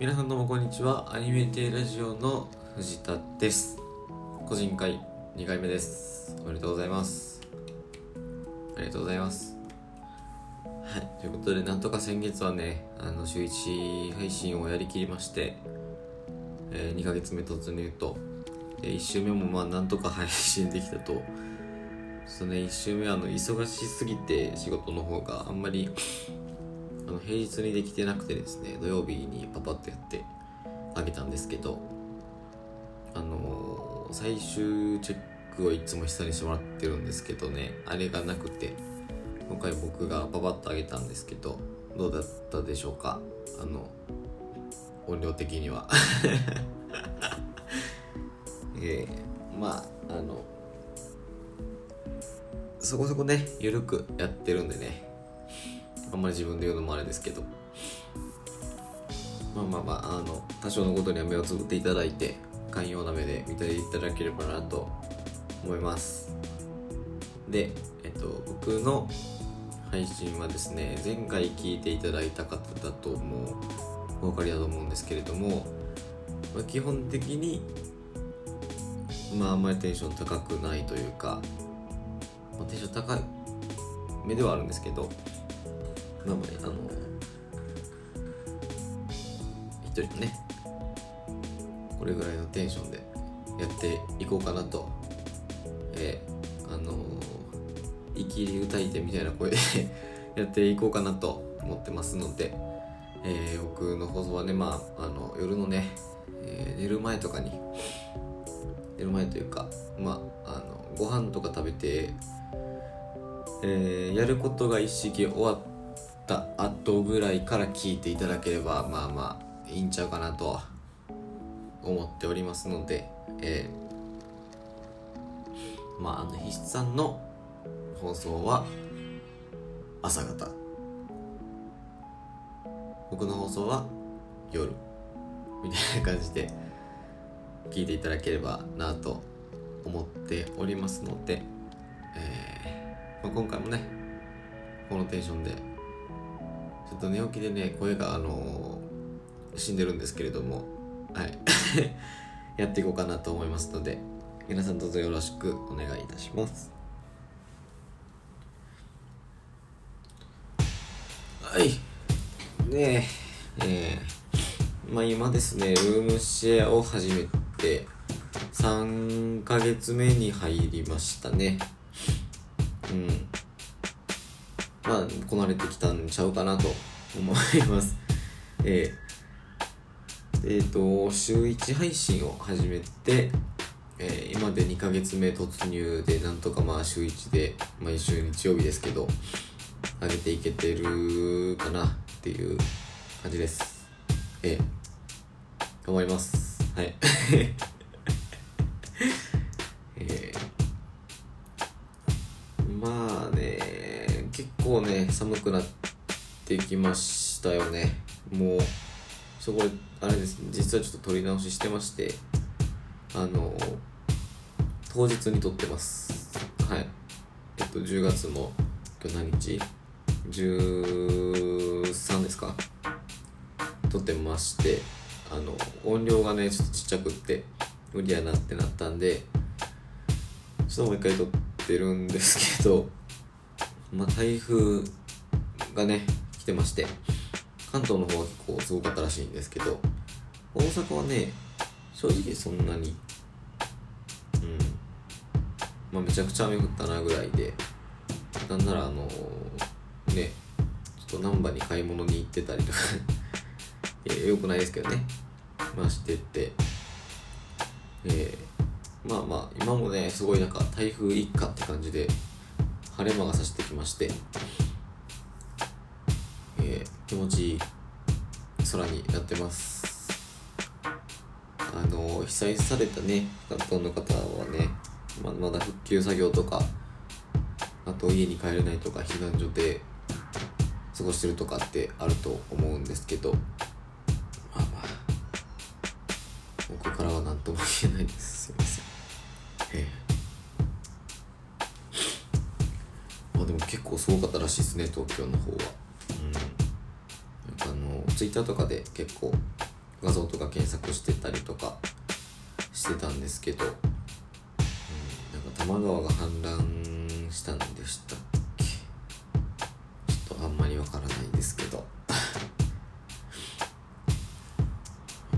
皆さんどうもこんにちは。アニメテラジオの藤田です。個人会2回目です。おめでとうございます。ありがとうございます。はい、ということでなんとか先月はね週1配信をやりきりまして、2ヶ月目突入と1週目もなんとか配信できたと。そのね、1週目は忙しすぎて仕事の方があんまり平日にできてなくてですね、土曜日にパパッとやってあげたんですけど、最終チェックをいつも下にしてもらってるんですけどね、あれがなくて今回僕がパパッとあげたんですけど、どうだったでしょうか。音量的にはそこそこね緩くやってるんでね、あんまり自分で言うのもあれですけど、多少のことには目をつぶっていただいて、寛容な目で見ていただければなと思います。で、僕の配信はですね、前回聞いていただいた方だともうお分かりだと思うんですけれども、基本的にあんまりテンション高くないというか、テンション高い目ではあるんですけど、一人ねこれぐらいのテンションでやっていこうかなと、いきり歌いてみたいな声でやっていこうかなと思ってますので、僕の放送はね、夜のね、寝る前というか、ご飯とか食べて、やることが一式終わって後ぐらいから聞いていただければいいんちゃうかなと思っておりますので、筆さんの放送は朝方、僕の放送は夜みたいな感じで聞いていただければなと思っておりますので、今回もねこのテンションでちょっと寝起きでね、声が死んでるんですけれども、はいやっていこうかなと思いますので、皆さんどうぞよろしくお願いいたします。はいね今ですね、ルームシェアを始めて3ヶ月目に入りましたね。こなれてきたんちゃうかなと思います。週1配信を始めて、今で2ヶ月目突入で、なんとか週1で毎週日曜日ですけど上げていけてるかなっていう感じです。頑張ります。はい。結構ね寒くなってきましたよね。もうそこであれですね、実はちょっと撮り直ししてまして、当日に撮ってます。はい。10月も今日何日 ?13 ですか、撮ってまして、音量がねちょっとちっちゃくって無理やなってなったんで、ちょっともう一回撮ってるんですけど、台風がね来てまして、関東の方は結構すごかったらしいんですけど、大阪はね正直そんなにめちゃくちゃ雨降ったなぐらいで、なんならねちょっと難波に買い物に行ってたりとかよくないですけどね、してて、今もねすごい台風一過って感じで晴れ間が差してきまして、気持ちいい空になってます。被災されたね関東の方はね、まだ復旧作業とか、あと家に帰れないとか避難所で過ごしてるとかってあると思うんですけど、僕からは何とも言えないです。すいません。でも結構すごかったらしいですね、東京の方は。ツイッターとかで結構画像とか検索してたりとかしてたんですけど、なんか多摩川が氾濫したんでしたっけ、ちょっとあんまりわからないんですけど台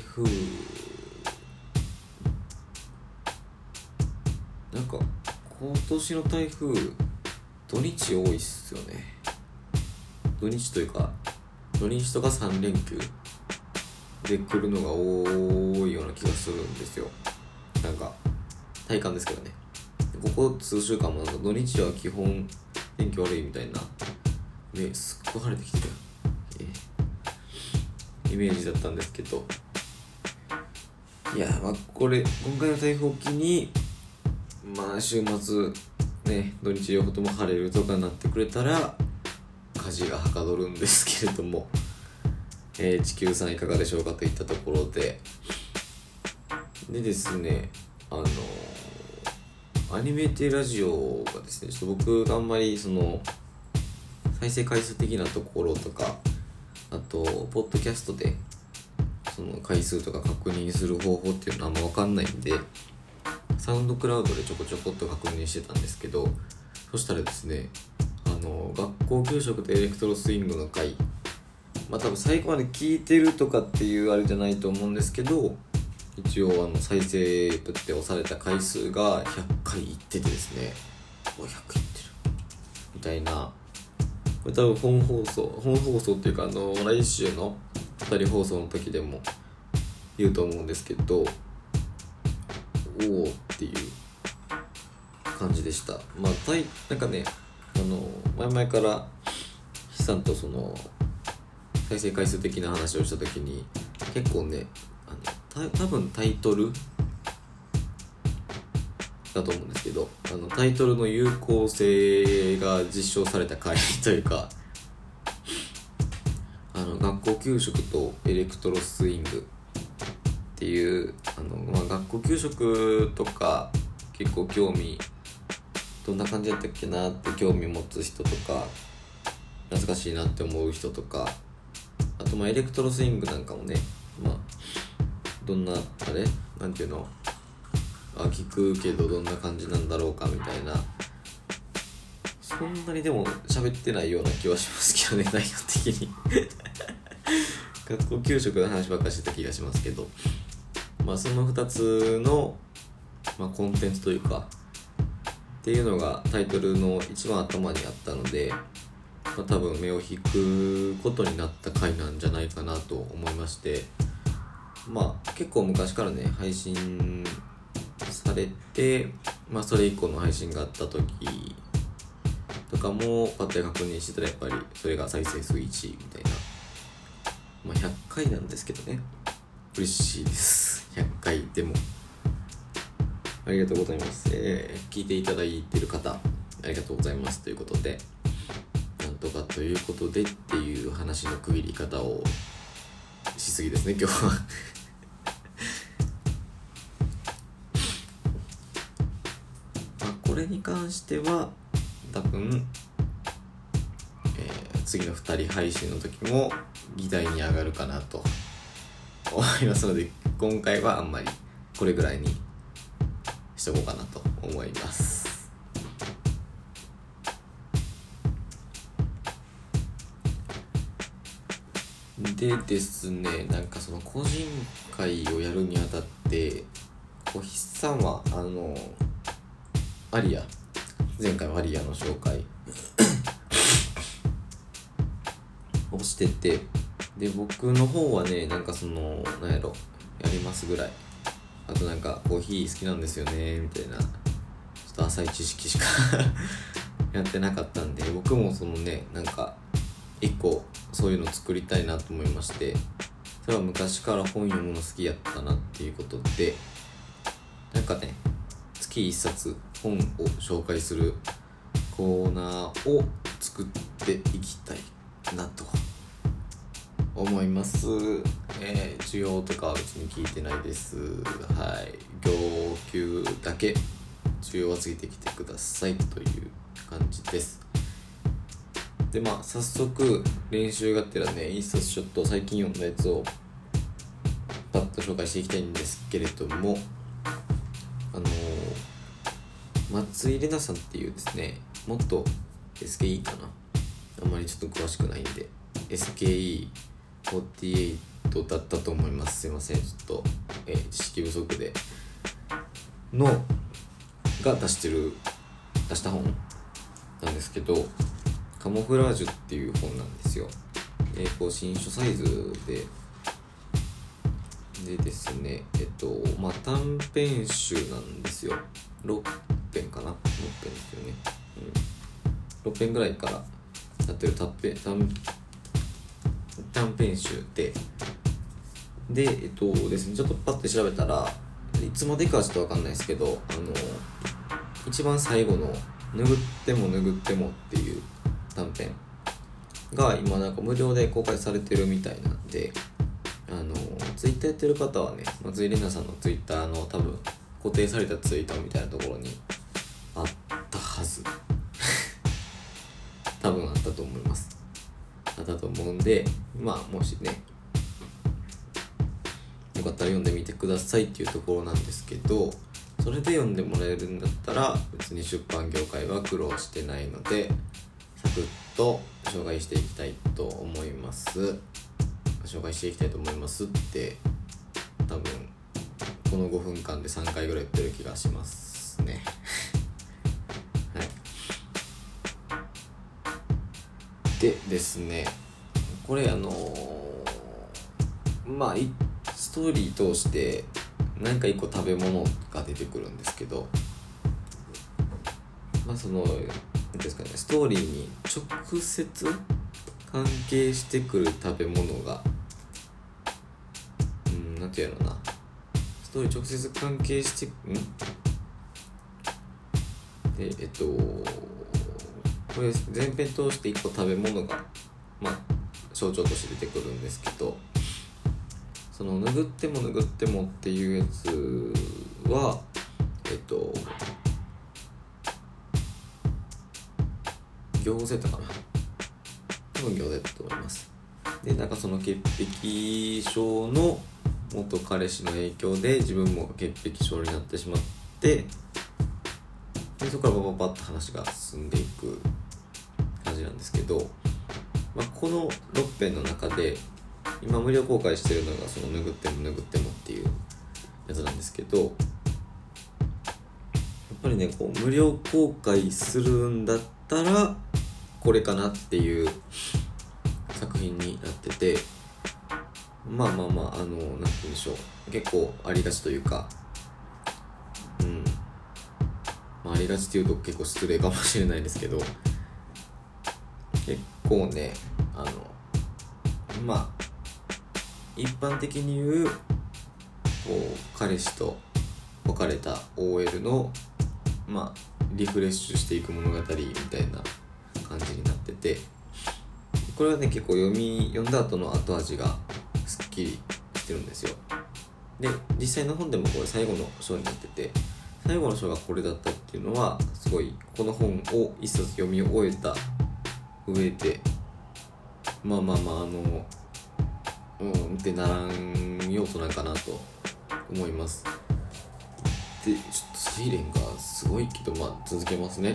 風なんか今年の台風土日多いっすよね。土日というか土日とか3連休で来るのが多いような気がするんですよ。なんか体感ですけどね。ここ数週間もなんか土日は基本天気悪いみたいな、ね、すっごい晴れてきてる、イメージだったんですけど、いやまあ今回の台風を機にまあ週末ね土日両方とも晴れるとかなってくれたら家事がはかどるんですけれども、地球さんいかがでしょうかといったところで、でですね、アニメテラジオがですね、ちょっと僕があんまりその再生回数的なところとか、あとポッドキャストでその回数とか確認する方法っていうのはあんま分かんないんで、サウンドクラウドでちょこちょこっと確認してたんですけど、そしたらですね、学校給食とエレクトロスイングの回、まあ多分最後まで聞いてるとかっていうあれじゃないと思うんですけど、一応再生プって押された回数が100回いっててですね、お100いってるみたいな、これ多分本放送っていうか来週の2人放送の時でも言うと思うんですけど、おおっていう感じでした。まあなんかね、前々からヒさんとその再生回数的な話をした時に結構ね、多分タイトルだと思うんですけど、タイトルの有効性が実証された回というか、学校給食とエレクトロスイングっていう、学校給食とか結構興味どんな感じだったっけなって興味持つ人とか、懐かしいなって思う人とか、あとエレクトロスイングなんかもね、どんななんていうの、聞くけどどんな感じなんだろうかみたいな、そんなにでも喋ってないような気はしますけどね、内容的に学校給食の話ばっかりしてた気がしますけど、その2つの、コンテンツというかっていうのがタイトルの一番頭にあったので、多分目を引くことになった回なんじゃないかなと思いまして、結構昔からね配信されて、それ以降の配信があった時とかもパッて確認してたらやっぱりそれが再生数1位みたいな、100回なんですけどね、嬉しいです。100回でもありがとうございます、聞いていただいてる方ありがとうございますということで、なんとかということでっていう話の区切り方をしすぎですね今日はこれに関しては多分、次の2人配信の時も議題に上がるかなと思いますので、今回はあんまりこれぐらいにしとこうかなと思います。でですね、なんかその個人会をやるにあたってこう筆さんはアリア、前回はアリアの紹介をしてて、で僕の方はね、なんかそのなんやろやりますぐらい、あとなんかコーヒー好きなんですよねみたいな、ちょっと浅い知識しかやってなかったんで、僕もそのね、なんか一個そういうの作りたいなと思いまして、それは昔から本読むの好きやったなっていうことで、なんかね月1冊本を紹介するコーナーを作っていきたいなと思います。需要とかは別に聞いてないです。はい。要求だけ需要はついてきてくださいという感じです。でまあ早速練習がてらね一冊ちょっと最近読んだやつをパッと紹介していきたいんですけれども、松井玲奈さんっていうですね、もっと SKE かな、あんまりちょっと詳しくないんで SKE48 だったと思います。すいません、ちょっと、知識不足でが出した本なんですけど、カモフラージュっていう本なんですよ。新書サイズでですね、まあ、短編集なんですよ。6編かな、6編ですよね、6編ぐらいからやってる短編集でですね、ちょっとパッて調べたらいつまでかはちょっと分かんないですけど、一番最後の拭っても拭ってもっていう短編が今なんか無料で公開されてるみたいなんで、ツイッターやってる方はね、松井玲奈さんのツイッターの多分固定されたツイートみたいなところにあったはず多分あったと思います。あったと思うんで、まあもしねよかったら読んでみてくださいっていうところなんですけど、それで読んでもらえるんだったら別に出版業界は苦労してないのでサクッと紹介していきたいと思います。紹介していきたいと思いますって多分この5分間で3回ぐらい言ってる気がしますねはい。でですね、これまあストーリー通して何か一個食べ物が出てくるんですけど、まあその何ですかね、ストーリーに直接関係してくる食べ物が、なんて言うのかな、ストーリー直接関係してでこれ前編通して一個食べ物がまあ象徴として出てくるんですけど。その拭っても拭ってもっていうやつは行政とかな、多分行政だと思います。でなんかその潔癖症の元彼氏の影響で自分も潔癖症になってしまって、でそこからバババッと話が進んでいく感じなんですけど、まあ、この6編の中で今無料公開してるのがその拭っても拭ってもっていうやつなんですけど、やっぱりねこう無料公開するんだったらこれかなっていう作品になってて、まあまあまあなんて言うんでしょう、結構ありがちというか、まあ、ありがちっていうと結構失礼かもしれないですけど、結構ねまあ一般的に言う、こう彼氏と別れた OL の、まあ、リフレッシュしていく物語みたいな感じになってて、これはね結構読んだ後の後味がすっきりしてるんですよ。で実際の本でもこれ最後の章になってて、最後の章がこれだったっていうのはすごいこの本を一冊読み終えた上で、まあまあまあってならん要素なんかなと思います。でちょっとサイレンがすごいけど、まあ続けますね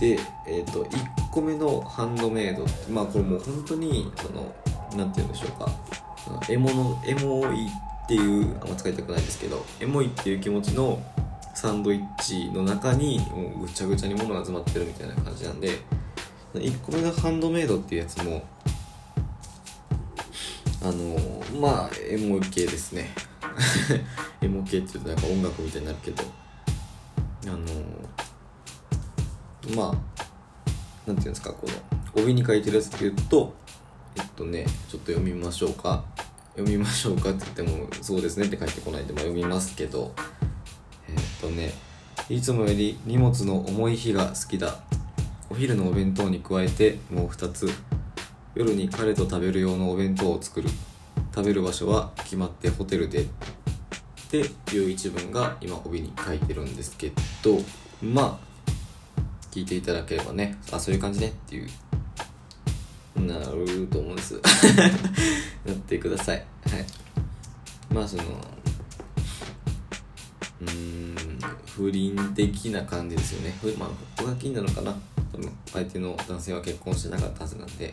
で1個目のハンドメイド、まあこれもう本当にそのなんていうんでしょうか、エモいっていう、あんま使いたくないですけど、エモいっていう気持ちのサンドイッチの中にもうぐちゃぐちゃに物が詰まってるみたいな感じなんで、1個目のハンドメイドっていうやつもまあエモ系ですねエモ系っていうとなんか音楽みたいになるけど、まあなんていうんですか、この帯に書いてるやつっていうとちょっと読みましょうかって言ってもそうですねって書いてこないで、まあ、読みますけど、いつもより荷物の重い日が好きだ。お昼のお弁当に加えてもう2つ、夜に彼と食べる用のお弁当を作る。食べる場所は決まってホテルでっていう一文が今帯に書いてるんですけど、まあ聞いていただければね、あ、そういう感じねっていうなると思うんですやってください。はい、まあその不倫的な感じですよね。まあ浮気なのかな、多分相手の男性は結婚してなかったはずなんで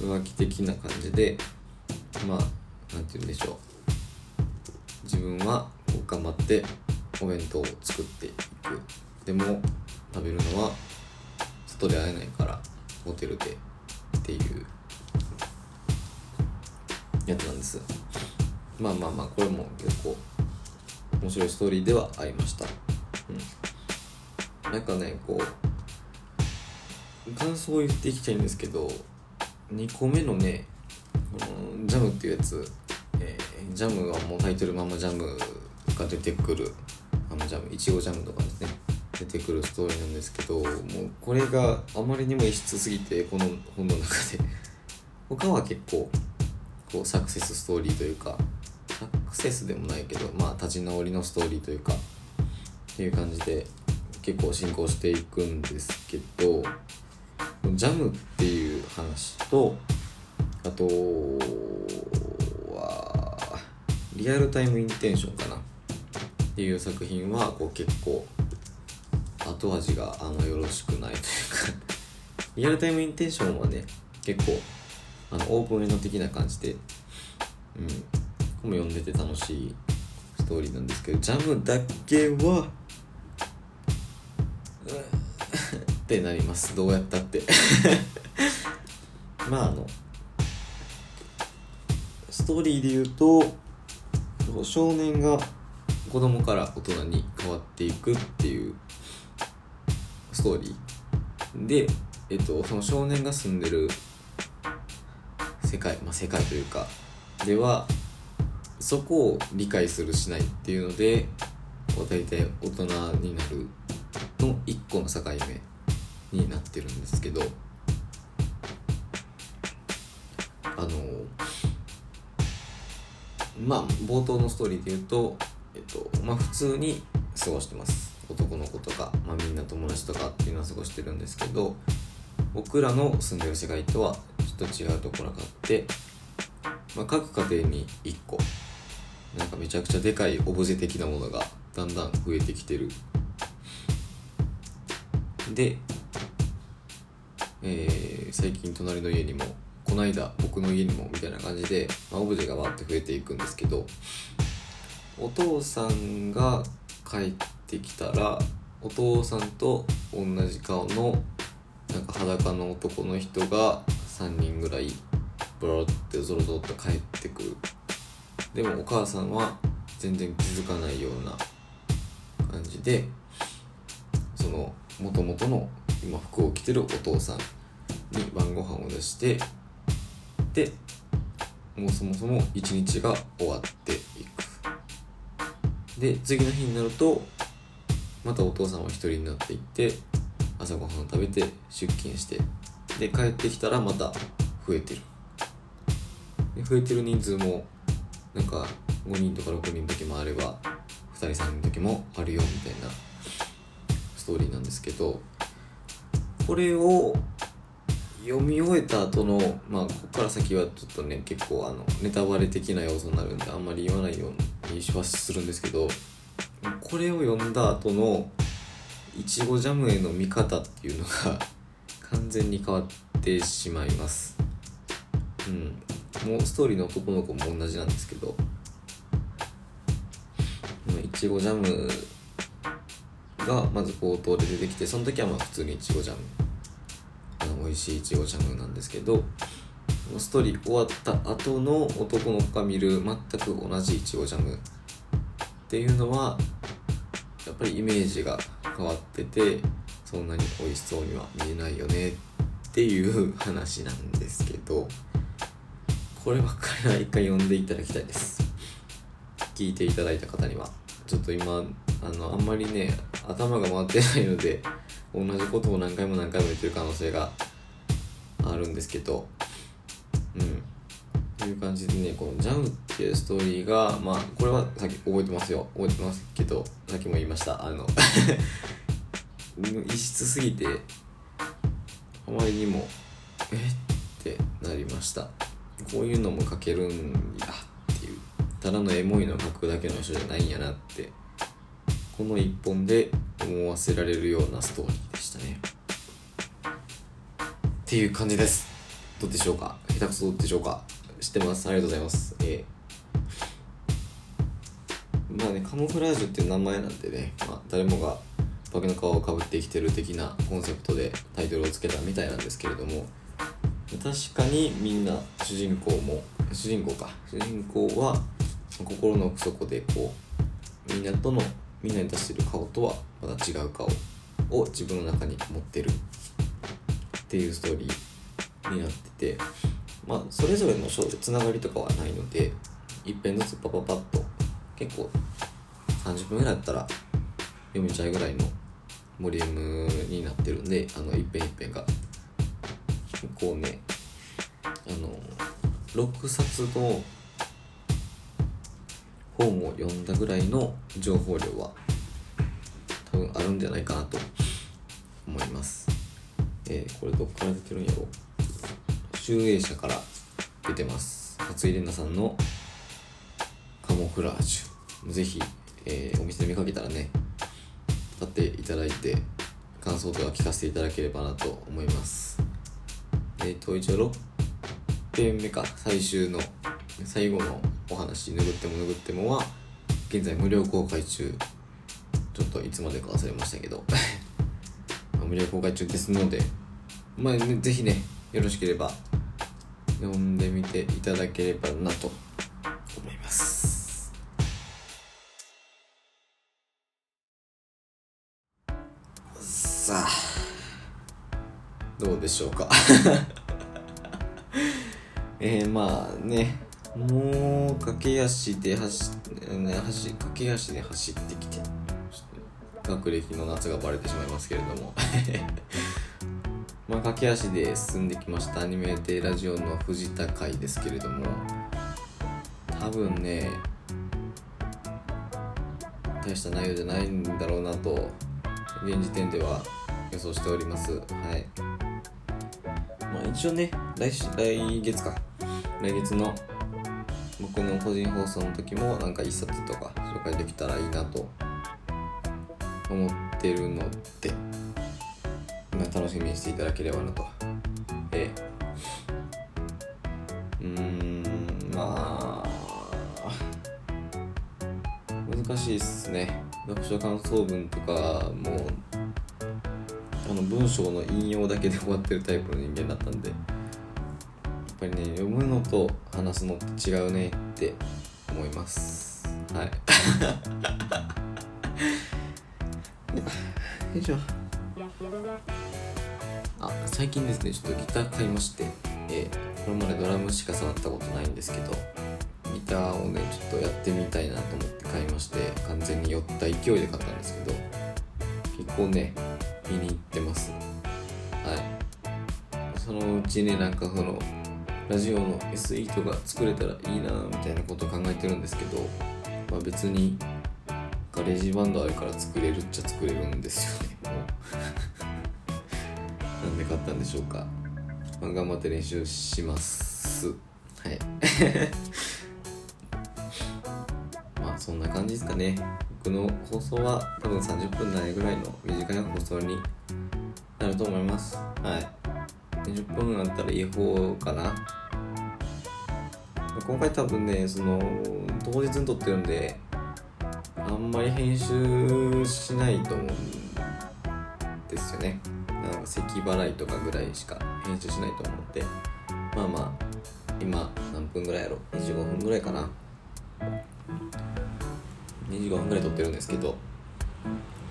浮気的な感じで、まあなんて言うんでしょう、自分はこう頑張ってお弁当を作っていく、でも食べるのは外で会えないからホテルでっていうやつなんです。まあまあまあこれも結構面白いストーリーではありました。なんかね、こう感想を言っていきたいんですけど、2個目のねジャムっていうやつ、ジャムはもうタイトルままジャムが出てくる、ジャム、いちごジャムとかですね出てくるストーリーなんですけど、もうこれがあまりにも異質すぎてこの本の中で他は結構こうサクセスストーリーというか、サクセスでもないけど、まあ立ち直りのストーリーというかっていう感じで結構進行していくんですけど、ジャムっていう話と、あとはリアルタイムインテンションかなっていう作品はこう結構後味がよろしくないというかリアルタイムインテンションはね結構オープンエンド的な感じで、これも読んでて楽しいストーリーなんですけど、ジャムだけはってなります。どうやったってまあストーリーで言うと、少年が子供から大人に変わっていくっていうストーリーで、その少年が住んでる世界、まあ、世界というかではそこを理解するしないっていうので、大体大人になるの一個の境目になってるんですけど、まあ冒頭のストーリーで言うと、まあ普通に過ごしてます。男の子とか、まあ、みんな友達とかっていうのは過ごしてるんですけど、僕らの住んでる世界とはちょっと違うところがあって、まあ、各家庭に1個なんかめちゃくちゃでかいオブジェ的なものがだんだん増えてきてる。で、最近隣の家にも、この間僕の家にもみたいな感じで、まあ、オブジェがわーって増えていくんですけど、お父さんが帰ってきたら、お父さんと同じ顔のなんか裸の男の人が3人ぐらいブロッてゾロゾロっと帰ってくる。でもお母さんは全然気づかないような感じで、その元々の今服を着てるお父さんに晩ご飯を出して、でもうそもそも一日が終わっていく。で次の日になるとまたお父さんは一人になっていって、朝ごはん食べて出勤して、で帰ってきたらまた増えてる。で増えてる人数もなんか5人とか6人の時もあれば2人3人の時もあるよみたいなストーリーなんですけど、これを読み終えた後の、まあここから先はちょっとね結構ネタバレ的な要素になるんであんまり言わないようにはするんですけど、これを読んだ後のいちごジャムへの見方っていうのが完全に変わってしまいます。もうストーリーの男の子も同じなんですけど、いちごジャムがまず冒頭で出てきて、その時はまあ普通にいちごジャム、美味しいいちごジャムなんですけど、ストーリー終わった後の男の子が見る全く同じいちごジャムっていうのはやっぱりイメージが変わってて、そんなに美味しそうには見えないよねっていう話なんですけど、こればっかりは一回読んでいただきたいです。聞いていただいた方にはちょっと今あんまりね頭が回ってないので同じことを何回も言ってる可能性があるんですけど、という感じでね、このジャムっていうストーリーが、まあこれはさっき覚えてますけど、さっきも言いました異質すぎてあまりにもってなりました。こういうのも描けるんやっていう、ただのエモいのを描くだけの人じゃないんやなって、この一本で思わせられるようなストーリーでしたねっていう感じです。どうでしょうか、下手くそどうでしょうか、知ってます、ありがとうございます、まあね、カモフラージュっていう名前なんでね、まあ、誰もが化けの皮をかぶって生きてる的なコンセプトでタイトルをつけたみたいなんですけれども、確かにみんな主人公は心の奥底でこうみんなに出してる顔とはまた違う顔を自分の中に持ってるっていうストーリーになってて、まあそれぞれのつながりとかはないので、一遍ずつパパパッと結構30分ぐらいだったら読めちゃうぐらいのボリュームになってるんで、一遍一遍が結構ね、6冊の本を読んだぐらいの情報量は多分あるんじゃないかなと思います。これどっから出てるんやろ。集英社から出てます。初井玲奈さんのカモフラージュ。ぜひ、お店で見かけたらね、買っていただいて感想とか聞かせていただければなと思います。一応6編目か、最後のお話、ぬぐってもぬぐってもは現在無料公開中、ちょっといつまでか忘れましたけど無料公開中ですので、まあね、ぜひね、よろしければ読んでみていただければなと思います。さあどうでしょうかまあね、もう駆け足で走ってきて学歴の夏がバレてしまいますけれどもまあ駆け足で進んできましたアニメテラジオの藤田会ですけれども、多分ね大した内容じゃないんだろうなと現時点では予想しております。はい、まあ、一応ね、来月の僕の個人放送の時もなんか一冊とか紹介できたらいいなと思ってるので、まあ、楽しみにしていただければなと。まあ難しいっすね。読書感想文とかも文章の引用だけで終わってるタイプの人間だったんで、やっぱりね、読むのと話すのって違うねって思います。はい以上。最近ですね、ちょっとギター買いまして、これまでドラムしか触ったことないんですけど、ギターをねちょっとやってみたいなと思って買いまして、完全に酔った勢いで買ったんですけど、結構ね気に入ってます。はい。そのうちね、なんかラジオの SE とか作れたらいいなみたいなことを考えてるんですけど、まあ別にガレージバンドあるから作れるっちゃ作れるんですよね。なんで買ったんでしょうか。まあ、頑張って練習します。はい。まあそんな感じですかね。僕の放送は多分30分ないぐらいの短い放送になると思います。はい、20分あったらいい方かな。今回多分ね、当日に撮ってるんであんまり編集しないと思うんですよね。なんか咳払いとかぐらいしか編集しないと思って、まあまあ今何分ぐらいやろ、25分ぐらいかな、25分ぐらい撮ってるんですけど、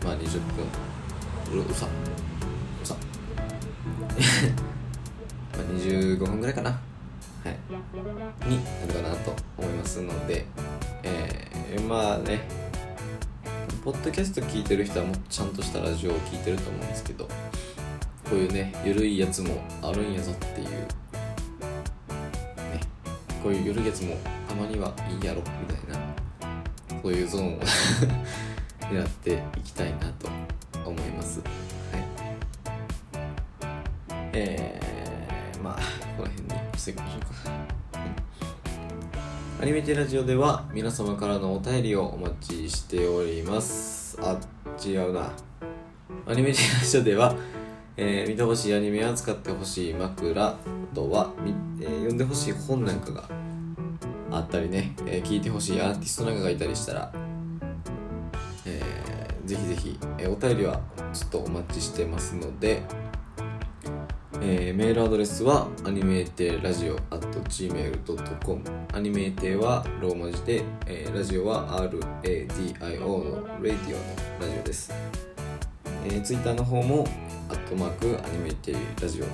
まあ20分まあ25分ぐらいかな、はい、になるかなと思いますので、まあね、ポッドキャスト聞いてる人はもっとちゃんとしたラジオを聞いてると思うんですけど、こういうねゆるいやつもあるんやぞっていうね、こういうゆるいやつもたまにはいいやろみたいな、こういうゾーンを狙っていきたいなと思います。まあこの辺にしていきましょうか。アニメテラジオでは皆様からのお便りをお待ちしております。アニメテラジオでは、見てほしいアニメや使ってほしい枕、あとは、読んでほしい本なんかがあったりね、聴いてほしいアーティストなんかがいたりしたら、ぜひぜひ、お便りはちょっとお待ちしてますので、メールアドレスはアニメーテラジオ @gmail.com、 アニメーテはローマ字で、ラジオは RADIO のラディオのラジオです。ツイッターの方もアニメーテラジオ、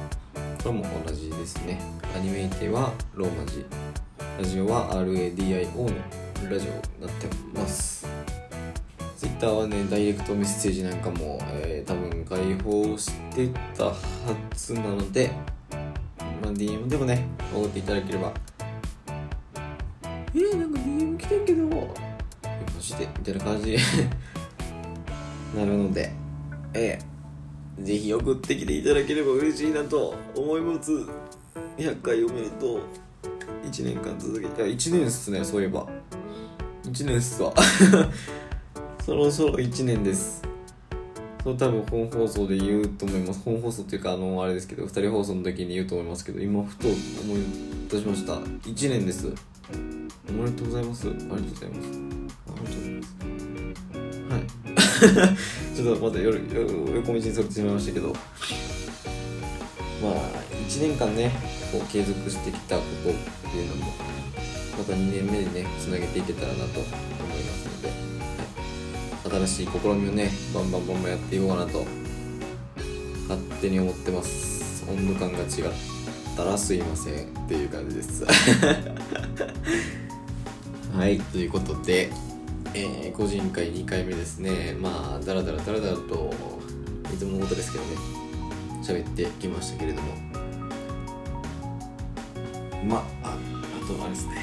これも同じですね。アニメーテはローマ字、ラジオは RADIO のラジオになってます。ツイッターはね、ダイレクトメッセージなんかも、多分開放してたはずなので、まあ、DM でもね、送っていただければ。なんか DM 来てるけどマジでみたいな感じになるので、ぜひ送ってきていただければ嬉しいなと思います。200回おめでとう。1年間続けて、1年っすね、そういえば1年っすわそろそろ1年です。そう多分本放送で言うと思います。本放送っていうかあれですけど、2人放送の時に言うと思いますけど、今ふと思い出しました。1年です。おめでとうございます。ありがとうございます。はい。ちょっとまた横道にそれてしまいましたけど、まあ1年間ね、こう継続してきたことっていうのも、また2年目でね、つなげていけたらなと思いますので。新しい試みをね、バンバンやっていこうかなと勝手に思ってます。温度感が違ったらすいませんっていう感じですはい、ということで、個人会2回目ですね。まあだらだらといつものことですけどね、喋ってきましたけれども、あとあれですね、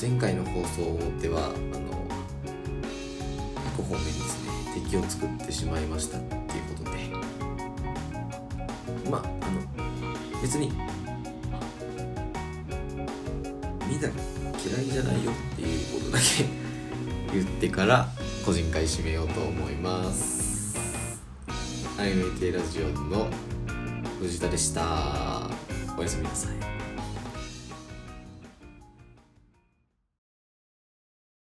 前回の放送では方面ですね、敵を作ってしまいましたっていうことで、別にみんな嫌いじゃないよっていうことだけ言ってから個人会締めようと思います。アニメテラジオの藤田でした。おやすみなさい。